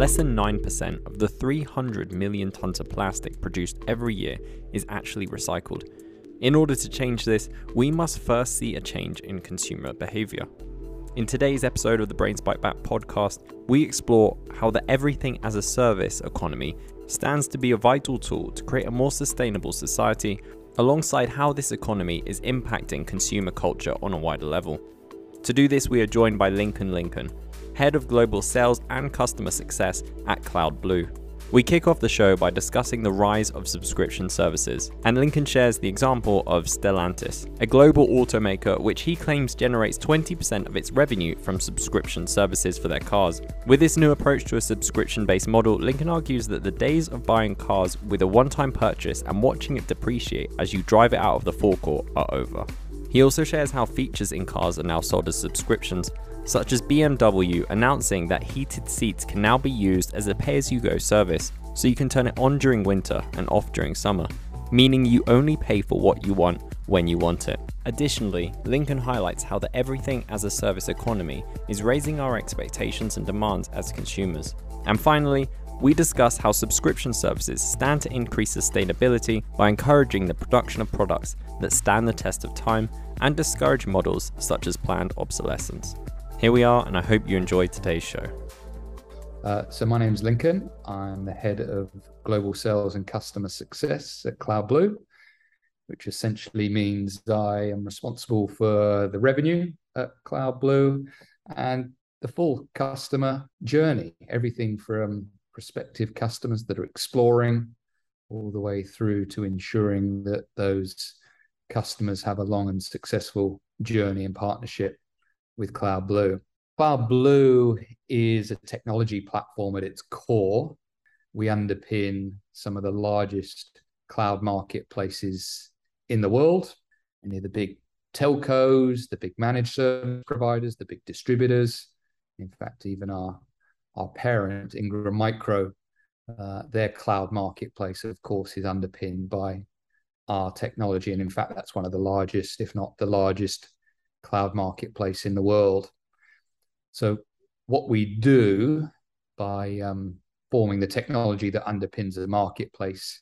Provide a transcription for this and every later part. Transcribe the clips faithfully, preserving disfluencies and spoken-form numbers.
Less than nine percent of the three hundred million tons of plastic produced every year is actually recycled. In order to change this, we must first see a change in consumer behavior. In today's episode of the Brains Bite Back podcast, we explore how the everything as a service economy stands to be a vital tool to create a more sustainable society, alongside how this economy is impacting consumer culture on a wider level. To do this, we are joined by Lincoln Lincoln, Head of Global Sales and Customer Success at CloudBlue. We kick off the show by discussing the rise of subscription services, and Lincoln shares the example of Stellantis, a global automaker which he claims generates twenty percent of its revenue from subscription services for their cars. With this new approach to a subscription-based model, Lincoln argues that the days of buying cars with a one-time purchase and watching it depreciate as you drive it out of the forecourt are over. He also shares how features in cars are now sold as subscriptions, such as B M W announcing that heated seats can now be used as a pay-as-you-go service, so you can turn it on during winter and off during summer, meaning you only pay for what you want when you want it. Additionally, Lincoln highlights how the everything as a service economy is raising our expectations and demands as consumers. And finally, we discuss how subscription services stand to increase sustainability by encouraging the production of products that stand the test of time and discourage models such as planned obsolescence. Here we are, and I hope you enjoyed today's show. Uh, so my name's Lincoln. I'm the head of global sales and customer success at CloudBlue, which essentially means I am responsible for the revenue at CloudBlue and the full customer journey, everything from prospective customers that are exploring all the way through to ensuring that those customers have a long and successful journey and partnership with CloudBlue. CloudBlue is a technology platform at its core. We underpin some of the largest cloud marketplaces in the world, any of the big telcos, the big managed service providers, the big distributors. In fact, even our Our parent, Ingram Micro, uh, their cloud marketplace, of course, is underpinned by our technology. And in fact, that's one of the largest, if not the largest, cloud marketplace in the world. So what we do by um, forming the technology that underpins the marketplace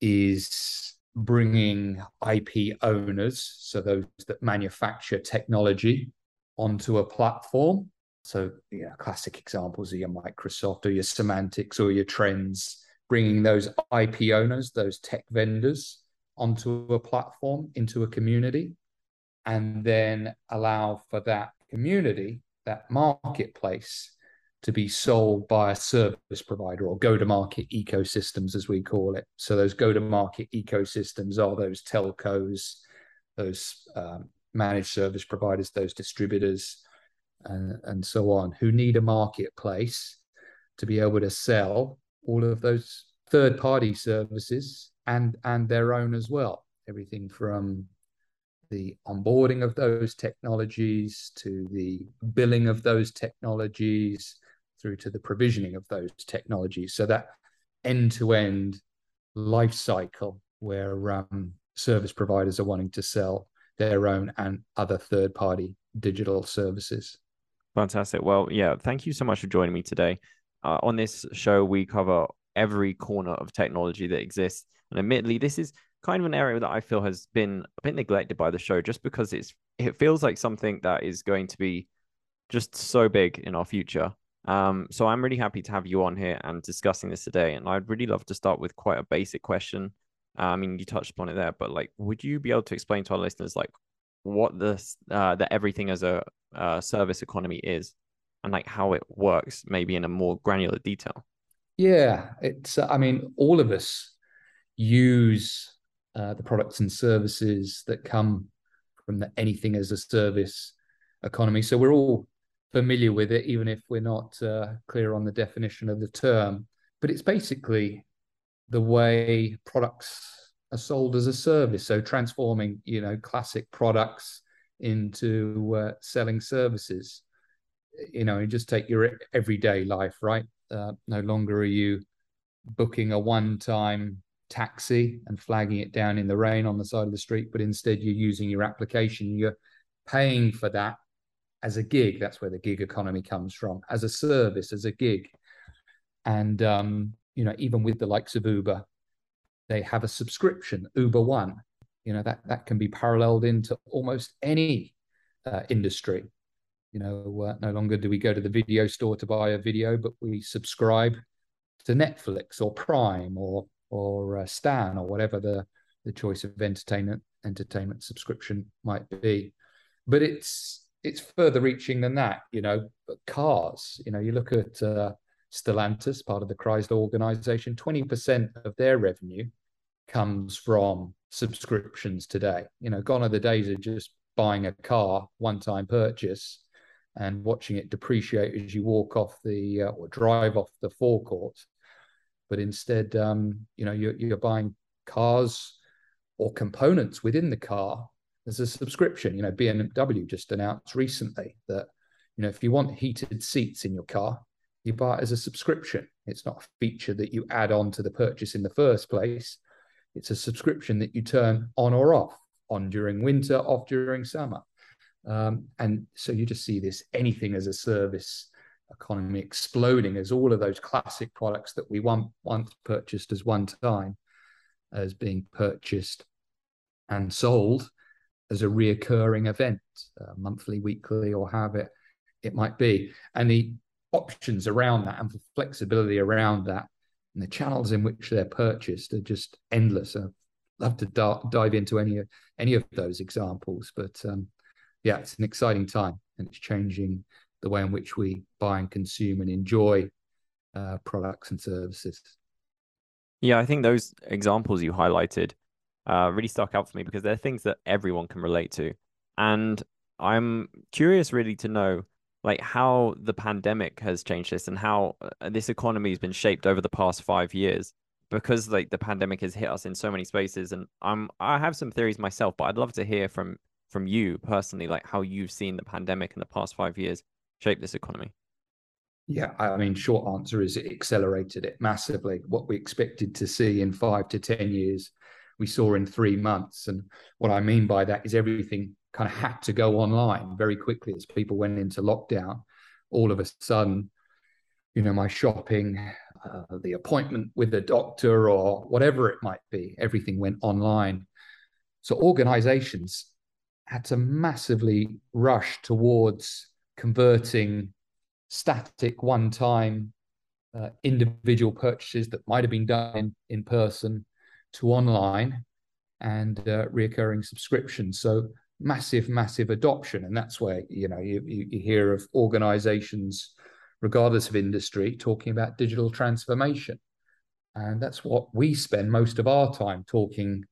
is bringing I P owners, so those that manufacture technology, onto a platform. So, yeah, classic examples are your Microsoft or your Symantics or your Trends, bringing those I P owners, those tech vendors onto a platform, into a community, and then allow for that community, that marketplace, to be sold by a service provider or go-to-market ecosystems, as we call it. So those go-to-market ecosystems are those telcos, those um, managed service providers, those distributors, And, and so on, who need a marketplace to be able to sell all of those third-party services and, and their own as well. Everything from the onboarding of those technologies to the billing of those technologies through to the provisioning of those technologies. So that end-to-end life cycle where um, service providers are wanting to sell their own and other third-party digital services. Fantastic. Well, yeah, thank you so much for joining me today. Uh, on this show, we cover every corner of technology that exists. And admittedly, this is kind of an area that I feel has been a bit neglected by the show, just because it's it feels like something that is going to be just so big in our future. Um, so I'm really happy to have you on here and discussing this today. And I'd really love to start with quite a basic question. Uh, I mean, you touched upon it there, but like, would you be able to explain to our listeners, like, what this uh the everything as a uh, service economy is, and like how it works maybe in a more granular detail? Yeah, it's uh, I mean, all of us use uh, the products and services that come from the anything as a service economy, so we're all familiar with it, even if we're not uh, clear on the definition of the term. But it's basically the way products are sold as a service, so transforming, you know, classic products into uh, selling services. You know, and just take your everyday life, right? Uh, no longer are you booking a one-time taxi and flagging it down in the rain on the side of the street, but instead you're using your application. You're paying for that as a gig. That's where the gig economy comes from, as a service, as a gig. And, um, you know, even with the likes of Uber, they have a subscription, Uber One. You know, that, that can be paralleled into almost any uh, industry. You know, uh, no longer do we go to the video store to buy a video, but we subscribe to Netflix or Prime or or uh, Stan or whatever the, the choice of entertainment entertainment subscription might be. But it's it's further reaching than that, you know. But cars, you know, you look at uh, Stellantis, part of the Chrysler organization, twenty percent of their revenue comes from subscriptions today. You know, gone are the days of just buying a car, one-time purchase, and watching it depreciate as you walk off the uh, or drive off the forecourt. But instead, um, you know, you're, you're buying cars or components within the car as a subscription. You know, B M W just announced recently that, you know, if you want heated seats in your car, you buy it as a subscription. It's not a feature that you add on to the purchase in the first place. It's a subscription that you turn on or off, on during winter, off during summer. Um, and so you just see this anything as a service economy exploding as all of those classic products that we want, once purchased as one time as being purchased and sold as a reoccurring event, uh, monthly, weekly, or however it, it might be. And the options around that and the flexibility around that and the channels in which they're purchased are just endless. I'd love to d- dive into any of, any of those examples, but um, yeah, it's an exciting time and it's changing the way in which we buy and consume and enjoy uh, products and services. Yeah, I think those examples you highlighted uh, really stuck out for me because they're things that everyone can relate to. And I'm curious really to know like how the pandemic has changed this and how this economy has been shaped over the past five years because like the pandemic has hit us in so many spaces. And I'm, I have some theories myself, but I'd love to hear from, from you personally, like how you've seen the pandemic in the past five years shape this economy? Yeah, I mean, short answer is it accelerated it massively. What we expected to see in five to ten years, we saw in three months. And what I mean by that is everything kind of had to go online very quickly as people went into lockdown. All of a sudden, you know, my shopping, uh, the appointment with the doctor or whatever it might be, everything went online. So organizations had to massively rush towards converting static one-time uh, individual purchases that might have been done in, in person to online and uh, reoccurring subscriptions. So massive, massive adoption. And that's where, you know, you, you hear of organizations, regardless of industry, talking about digital transformation. And that's what we spend most of our time talking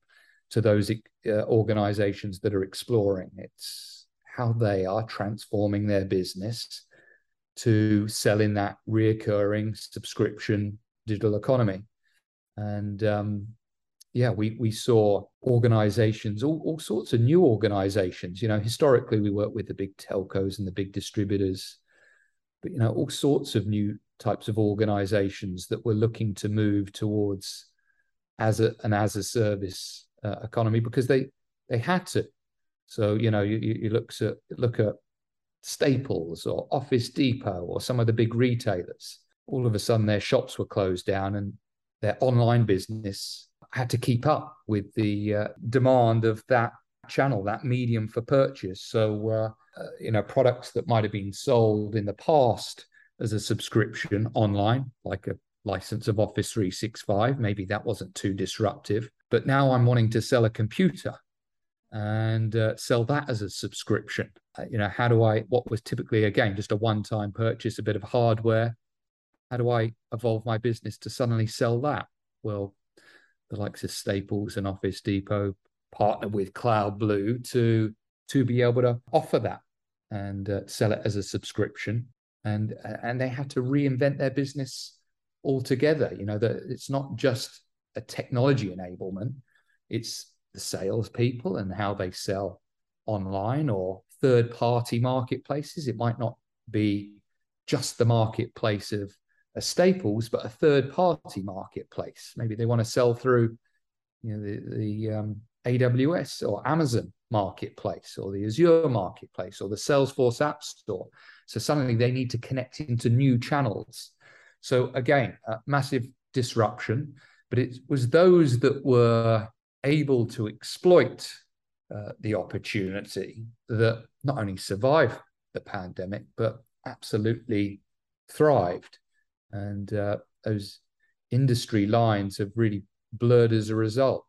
to those uh, organizations that are exploring. It's how they are transforming their business to sell in that reoccurring subscription digital economy. And um, yeah, we we saw organizations, all, all sorts of new organizations. You know, historically, we work with the big telcos and the big distributors, but, you know, all sorts of new types of organizations that were looking to move towards as a, an as-a-service uh, economy because they they had to. So, you know, you, you look at look at Staples or Office Depot or some of the big retailers. All of a sudden, their shops were closed down and their online business had to keep up with the uh, demand of that channel, that medium for purchase. So, uh, uh, you know, products that might have been sold in the past as a subscription online, like a license of Office three sixty-five, maybe that wasn't too disruptive. But now I'm wanting to sell a computer and uh, sell that as a subscription. Uh, you know, how do I, what was typically, again, just a one-time purchase, a bit of hardware, how do I evolve my business to suddenly sell that? Well, the likes of Staples and Office Depot partner with CloudBlue to, to be able to offer that and uh, sell it as a subscription. And, and they had to reinvent their business altogether. You know, that it's not just a technology enablement, it's the salespeople and how they sell online or third-party marketplaces. It might not be just the marketplace of a Staples, but a third-party marketplace. Maybe they want to sell through, you know, the, the um, A W S or Amazon marketplace or the Azure marketplace or the Salesforce App Store. So suddenly they need to connect into new channels. So again, a massive disruption, but it was those that were able to exploit uh, the opportunity that not only survived the pandemic, but absolutely thrived. And uh, those industry lines have really blurred as a result.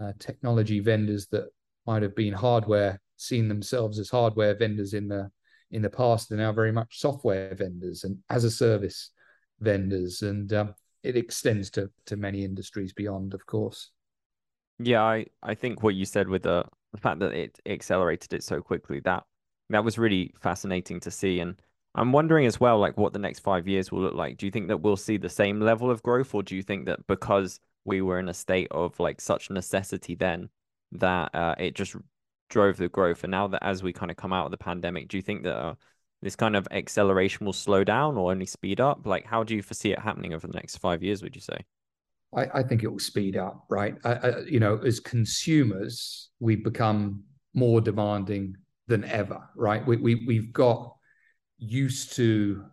Uh, technology vendors that might have been hardware, seen themselves as hardware vendors in the in the past, are now very much software vendors and as a service vendors. And um, it extends to to many industries beyond, of course. Yeah, I, I think what you said with the, the fact that it accelerated it so quickly, that that was really fascinating to see. And I'm wondering as well, like what the next five years will look like. Do you think that we'll see the same level of growth, or do you think that because we were in a state of like such necessity then that uh, it just drove the growth? And now that as we kind of come out of the pandemic, do you think that uh, this kind of acceleration will slow down or only speed up? Like, how do you foresee it happening over the next five years, would you say? I, I think it will speed up, right? I, I, you know, as consumers, we become more demanding than ever, right? We, we, we've got used to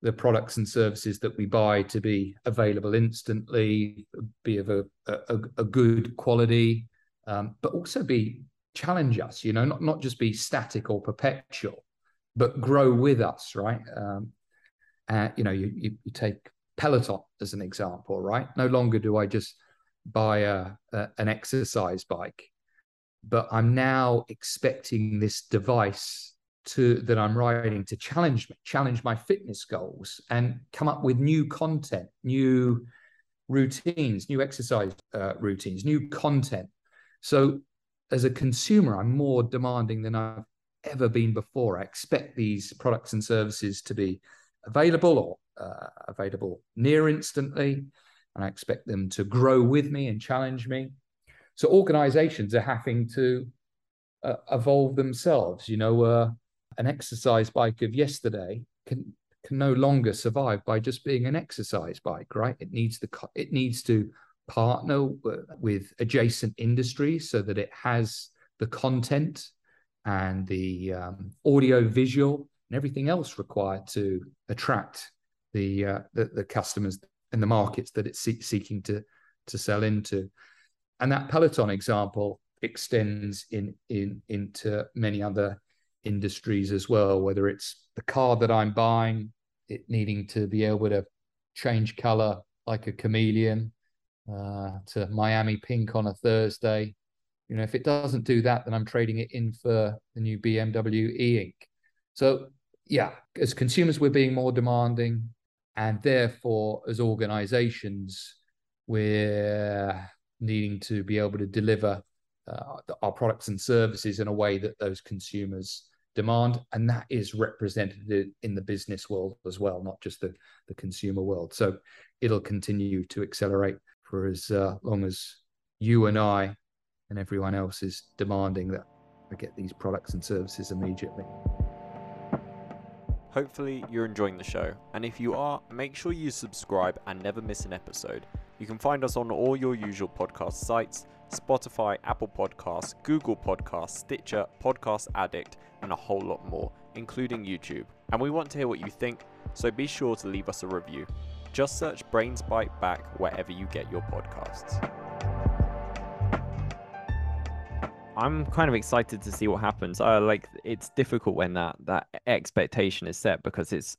the products and services that we buy to be available instantly, be of a, a, a good quality, um, but also be challenge us, you know, not, not just be static or perpetual, but grow with us, right? Um, uh, you know, you, you, you take Peloton as an example, right? No longer do I just buy a, a, an exercise bike, but I'm now expecting this device to that I'm riding to challenge me, challenge my fitness goals and come up with new content, new routines, new exercise uh, routines, new content. So as a consumer, I'm more demanding than I've ever been before. I expect these products and services to be available or uh, available near instantly, and I expect them to grow with me and challenge me. So organizations are having to uh, evolve themselves. You know, uh, an exercise bike of yesterday can can no longer survive by just being an exercise bike, right? It needs the it needs to partner with adjacent industries so that it has the content and the um, audio visual and everything else required to attract the, uh, the the customers and the markets that it's see seeking to to sell into. And that Peloton example extends in in into many other industries as well, whether it's the car that I'm buying, it needing to be able to change color like a chameleon Uh, to Miami Pink on a Thursday. You know, if it doesn't do that, then I'm trading it in for the new B M W e-Ink. So yeah, as consumers, we're being more demanding, and therefore as organizations, we're needing to be able to deliver uh, our products and services in a way that those consumers demand. And that is represented in the business world as well, not just the, the consumer world. So it'll continue to accelerate for as uh, long as you and I and everyone else is demanding that I get these products and services immediately. Hopefully you're enjoying the show. And if you are, make sure you subscribe and never miss an episode. You can find us on all your usual podcast sites, Spotify, Apple Podcasts, Google Podcasts, Stitcher, Podcast Addict, and a whole lot more, including YouTube. And we want to hear what you think, so be sure to leave us a review. Just search Brains Bite Back wherever you get your podcasts. I'm kind of excited to see what happens. I like it's difficult when that that expectation is set, because it's,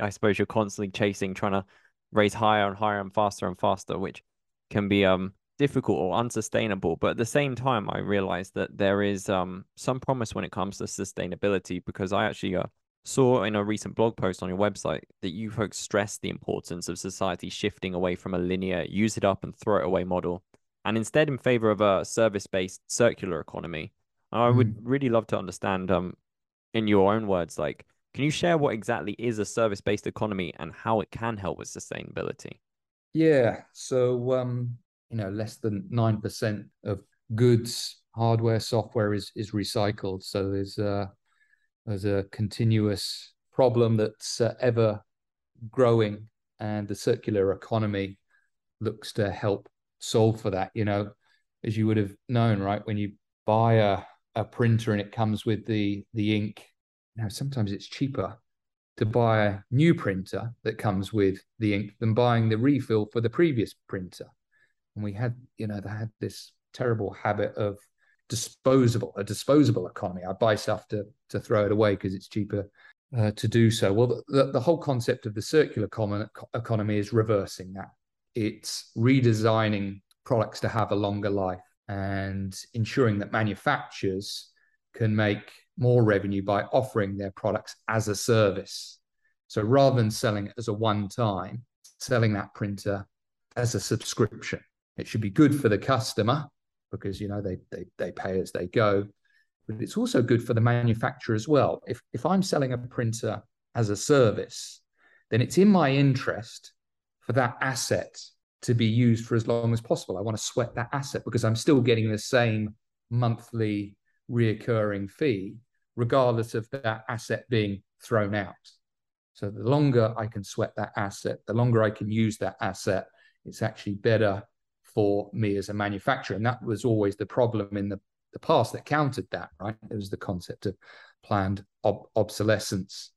I suppose, you're constantly chasing, trying to raise higher and higher and faster and faster, which can be um difficult or unsustainable. But at the same time, I realized that there is um some promise when it comes to sustainability, because I actually uh, saw in a recent blog post on your website that you folks stressed the importance of society shifting away from a linear use it up and throw it away model, and instead in favor of a service-based circular economy. I mm. would really love to understand, um, in your own words, like, can you share what exactly is a service-based economy and how it can help with sustainability? Yeah, so, um, you know, less than nine percent of goods, hardware, software is, is recycled. So there's uh, There's a continuous problem that's uh, ever growing, and the circular economy looks to help solve for that. You know, as you would have known, right, when you buy a, a printer and it comes with the, the ink, now sometimes it's cheaper to buy a new printer that comes with the ink than buying the refill for the previous printer. And we had, you know, they had this terrible habit of disposable, a disposable economy. I buy stuff to, to throw it away because it's cheaper uh, to do so. Well, the, the whole concept of the circular economy is reversing that. It's redesigning products to have a longer life and ensuring that manufacturers can make more revenue by offering their products as a service. So rather than selling it as a one-time, selling that printer as a subscription. It should be good for the customer because, you know, they they, they pay as they go, but it's also good for the manufacturer as well. If, if I'm selling a printer as a service, then it's in my interest for that asset to be used for as long as possible. I want to sweat that asset because I'm still getting the same monthly reoccurring fee, regardless of that asset being thrown out. So the longer I can sweat that asset, the longer I can use that asset, it's actually better for me as a manufacturer. And that was always the problem in the, the past that countered that, right? It was the concept of planned ob- obsolescence,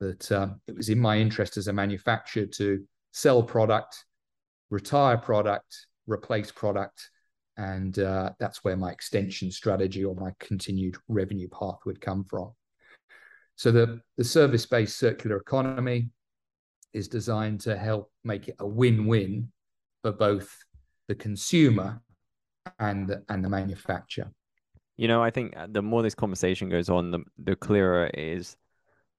that um, it was in my interest as a manufacturer to sell product, retire product, replace product. And uh, that's where my extension strategy or my continued revenue path would come from. So the, the service-based circular economy is designed to help make it a win-win for both the consumer and the, and the manufacturer. You know, I think the more this conversation goes on, the, the clearer it is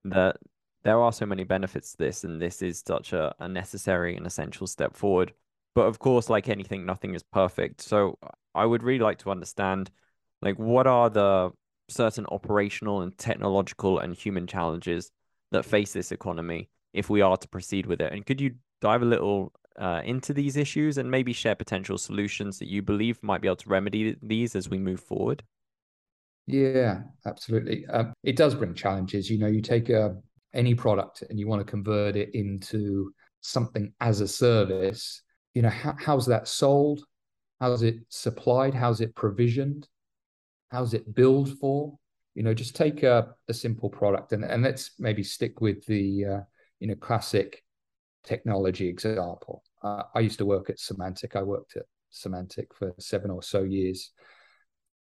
that there are so many benefits to this, and this is such a, a necessary and essential step forward. But of course, like anything, nothing is perfect. So I would really like to understand, like, what are the certain operational and technological and human challenges that face this economy if we are to proceed with it? And could you dive a little uh, into these issues and maybe share potential solutions that you believe might be able to remedy these as we move forward? Yeah, absolutely. Um, it does bring challenges. You know, you take a, any product and you want to convert it into something as a service. You know, how, how's that sold? How's it supplied? How's it provisioned? How's it billed for? You know, just take a, a simple product and, and let's maybe stick with the, uh, you know, classic technology example. Uh, I used to work at Symantec. I worked at Symantec for seven or so years.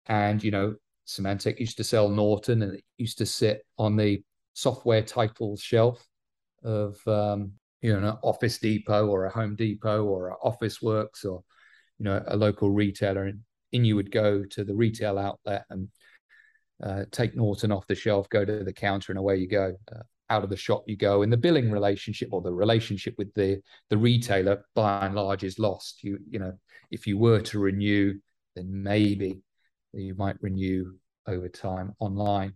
And, you know, Symantec used to sell Norton, and it used to sit on the software titles shelf of, um, you know, an Office Depot or a Home Depot or an Office Works or, you know, a local retailer. And in you would go to the retail outlet and uh, take Norton off the shelf, go to the counter, and away you go. Uh, out of the shop you go. And the billing relationship or the relationship with the, the retailer, by and large, is lost. You, you know, if you were to renew, then maybe you might renew over time online.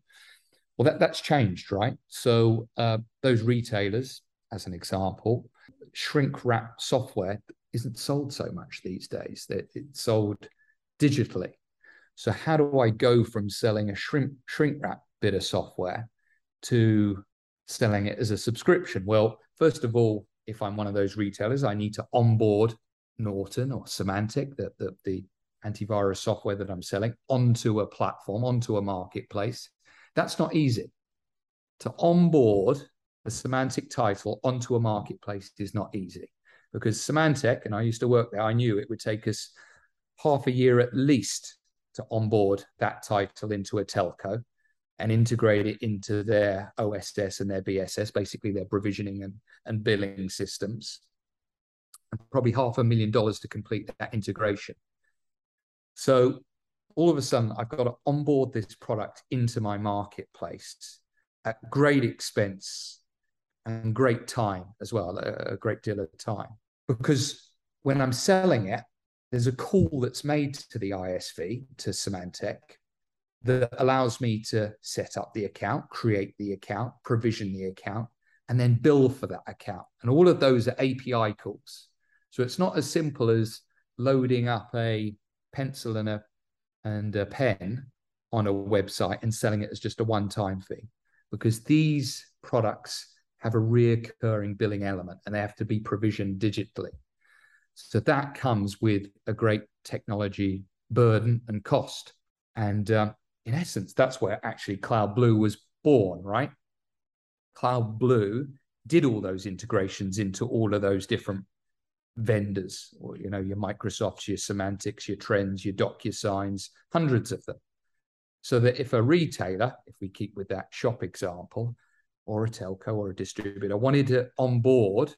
Well, that, that's changed, right? So uh, those retailers, as an example, shrink wrap software isn't sold so much these days. That it's sold digitally. So how do I go from selling a shrink shrink wrap bit of software to selling it as a subscription? Well, first of all, if I'm one of those retailers, I need to onboard Norton or Symantec, the, the, the antivirus software that I'm selling, onto a platform, onto a marketplace. That's not easy. To onboard a Symantec title onto a marketplace is not easy, because Symantec, and I used to work there, I knew it would take us half a year at least to onboard that title into a telco and integrate it into their O S S and their B S S, basically their provisioning and, and billing systems, and probably half a million dollars to complete that integration. So all of a sudden, I've got to onboard this product into my marketplace at great expense and great time as well, a great deal of time. Because when I'm selling it, there's a call that's made to the I S V, to Symantec, that allows me to set up the account, create the account, provision the account, and then bill for that account. And all of those are A P I calls. So it's not as simple as loading up a pencil and a, and a pen on a website and selling it as just a one-time fee, because these products have a reoccurring billing element and they have to be provisioned digitally. So that comes with a great technology burden and cost. And um, in essence, that's where actually CloudBlue was born, right? CloudBlue did all those integrations into all of those different vendors, or, you know, your Microsofts, your Symantics, your Trends, your DocuSigns, hundreds of them. So that if a retailer, if we keep with that shop example, or a telco or a distributor wanted to onboard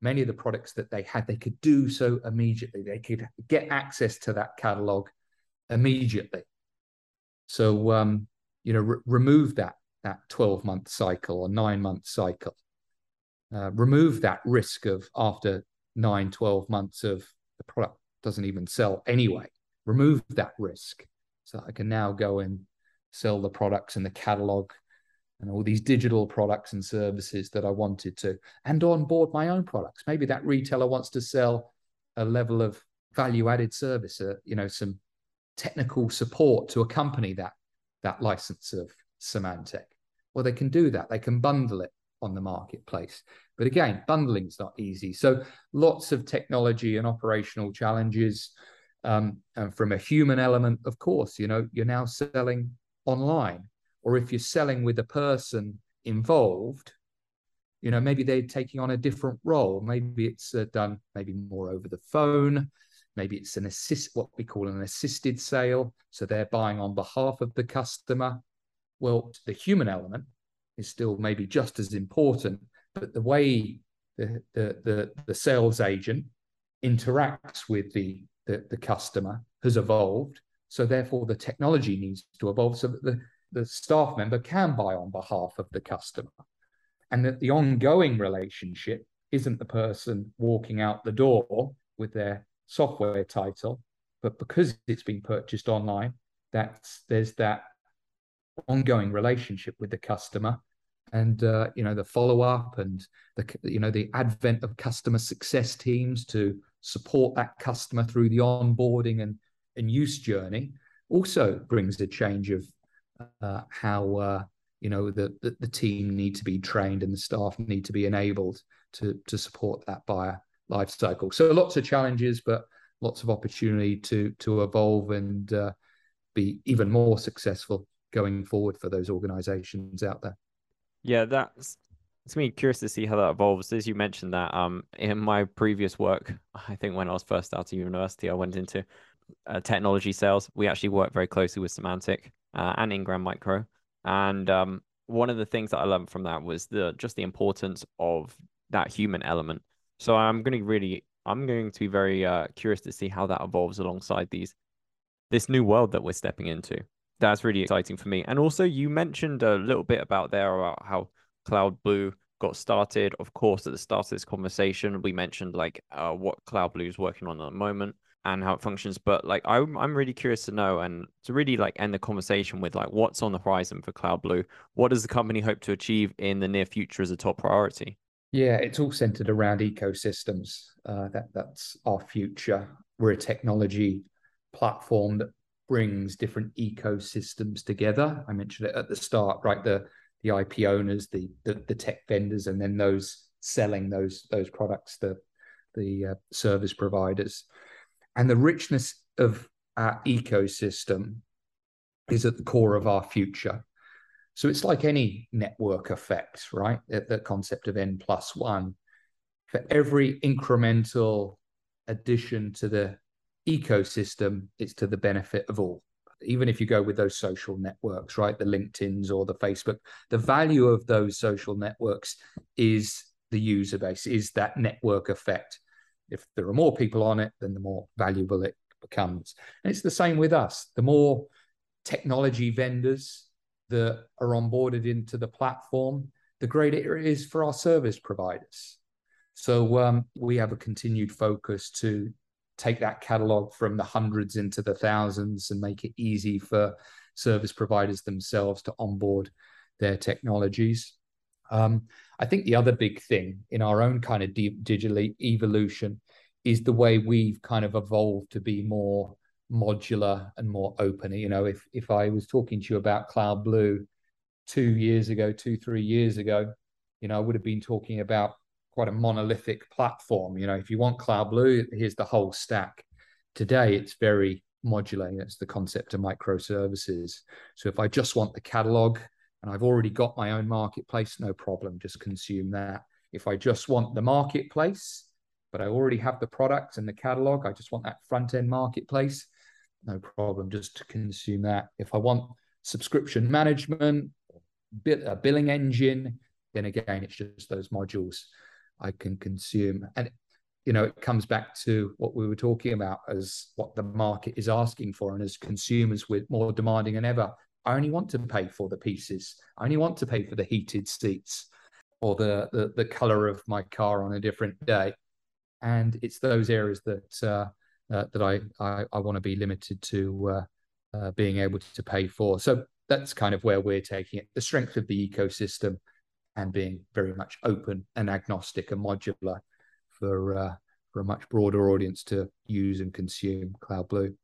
many of the products that they had, they could do so immediately. They could get access to that catalog immediately. So, um, you know, re- remove that that twelve-month cycle or nine-month cycle. Uh, remove that risk of after nine, twelve months of the product doesn't even sell anyway. Remove that risk. So I can now go and sell the products and the catalog and all these digital products and services that I wanted to, and onboard my own products. Maybe that retailer wants to sell a level of value-added service, uh, you know, some technical support to accompany that, that license of Symantec. Well, they can do that. They can bundle it on the marketplace. But again, bundling's not easy. So lots of technology and operational challenges. Um, and from a human element, of course, you know, you're now selling online. Or if you're selling with a person involved, you know, maybe they're taking on a different role. Maybe it's uh, done maybe more over the phone. Maybe it's an assist, what we call an assisted sale. So they're buying on behalf of the customer. Well, the human element is still maybe just as important, but the way the the the, the sales agent interacts with the, the the customer has evolved. So therefore, the technology needs to evolve so that the the staff member can buy on behalf of the customer, and that the ongoing relationship isn't the person walking out the door with their software title, but because it's been purchased online, that's there's that ongoing relationship with the customer, and uh, you know, the follow-up and the you know the advent of customer success teams to support that customer through the onboarding and and use journey also brings a change of Uh, how uh, you know the, the the team need to be trained and the staff need to be enabled to to support that buyer life cycle. So lots of challenges, but lots of opportunity to to evolve and uh, be even more successful going forward for those organizations out there. Yeah, that's it's gonna be curious to see how that evolves. As you mentioned that, um, in my previous work, I think when I was first out of university, I went into uh, technology sales. We actually worked very closely with Symantec. Uh, and Ingram Micro. And um, one of the things that I learned from that was the just the importance of that human element. So I'm going to really, I'm going to be very uh, curious to see how that evolves alongside these, this new world that we're stepping into. That's really exciting for me. And also you mentioned a little bit about there about how CloudBlue got started. Of course, at the start of this conversation, we mentioned like uh, what CloudBlue is working on at the moment and how it functions, but like I'm, I'm really curious to know and to really like end the conversation with like what's on the horizon for CloudBlue. What does the company hope to achieve in the near future as a top priority? Yeah, it's all centered around ecosystems. Uh, that that's our future. We're a technology platform that brings different ecosystems together. I mentioned it at the start, right? The the I P owners, the the, the tech vendors, and then those selling those those products, the the uh, service providers. And the richness of our ecosystem is at the core of our future. So it's like any network effect, right? The concept of N plus one. For every incremental addition to the ecosystem, it's to the benefit of all. Even if you go with those social networks, right? The LinkedIn's or the Facebook, the value of those social networks is the user base, is that network effect. If there are more people on it, then the more valuable it becomes. And it's the same with us. The more technology vendors that are onboarded into the platform, the greater it is for our service providers. So um, we have a continued focus to take that catalog from the hundreds into the thousands and make it easy for service providers themselves to onboard their technologies. Um, I think the other big thing in our own kind of deep digital evolution is the way we've kind of evolved to be more modular and more open. You know, if if I was talking to you about CloudBlue two years ago, two, three years ago, you know, I would have been talking about quite a monolithic platform. You know, if you want CloudBlue, here's the whole stack. Today, it's very modular. That's the concept of microservices. So if I just want the catalog, and I've already got my own marketplace, no problem, just consume that. If I just want the marketplace, but I already have the products and the catalog, I just want that front-end marketplace, no problem, just to consume that. If I want subscription management, bit a billing engine, then again, it's just those modules I can consume. And, you know, it comes back to what we were talking about as what the market is asking for. And as consumers, we're more demanding than ever. I only want to pay for the pieces. I only want to pay for the heated seats or the, the, the color of my car on a different day. And it's those areas that uh, uh, that I, I, I want to be limited to uh, uh, being able to pay for. So that's kind of where we're taking it, the strength of the ecosystem and being very much open and agnostic and modular for, uh, for a much broader audience to use and consume CloudBlue.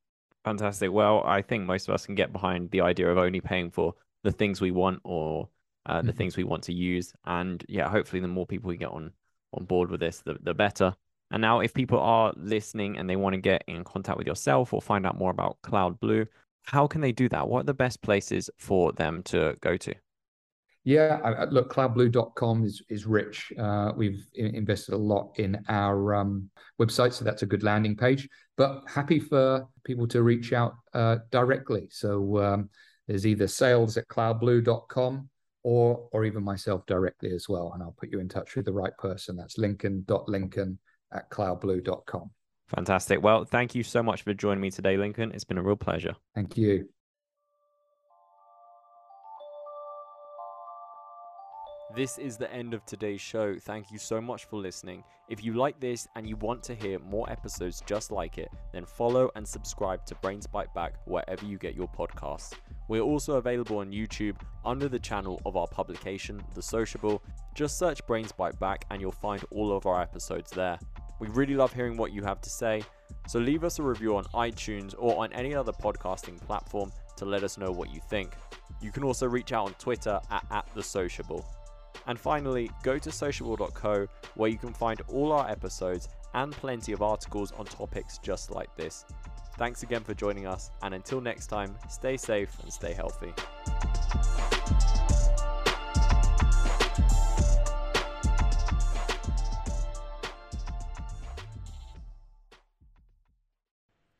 Fantastic. Well, I think most of us can get behind the idea of only paying for the things we want or uh, the mm-hmm. things we want to use. And yeah, hopefully the more people we get on, on board with this, the, the better. And now if people are listening and they want to get in contact with yourself or find out more about CloudBlue, how can they do that? What are the best places for them to go to? Yeah, I, look, cloud blue dot com is, is rich. Uh, we've invested a lot in our um, website, so that's a good landing page. But happy for people to reach out uh, directly. So um, there's either sales at cloud blue dot com or, or even myself directly as well. And I'll put you in touch with the right person. That's lincoln dot lincoln at cloud blue dot com. Fantastic. Well, thank you so much for joining me today, Lincoln. It's been a real pleasure. Thank you. This is the end of today's show. Thank you so much for listening. If you like this and you want to hear more episodes just like it, then follow and subscribe to Brains Bite Back wherever you get your podcasts. We're also available on YouTube under the channel of our publication, The Sociable. Just search Brains Bite Back and you'll find all of our episodes there. We really love hearing what you have to say, so leave us a review on iTunes or on any other podcasting platform to let us know what you think. You can also reach out on Twitter at, at The Sociable. And finally, go to sociable dot co where you can find all our episodes and plenty of articles on topics just like this. Thanks again for joining us, and until next time, stay safe and stay healthy.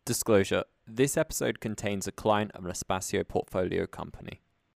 Disclosure: this episode contains a client of an Espacio portfolio company.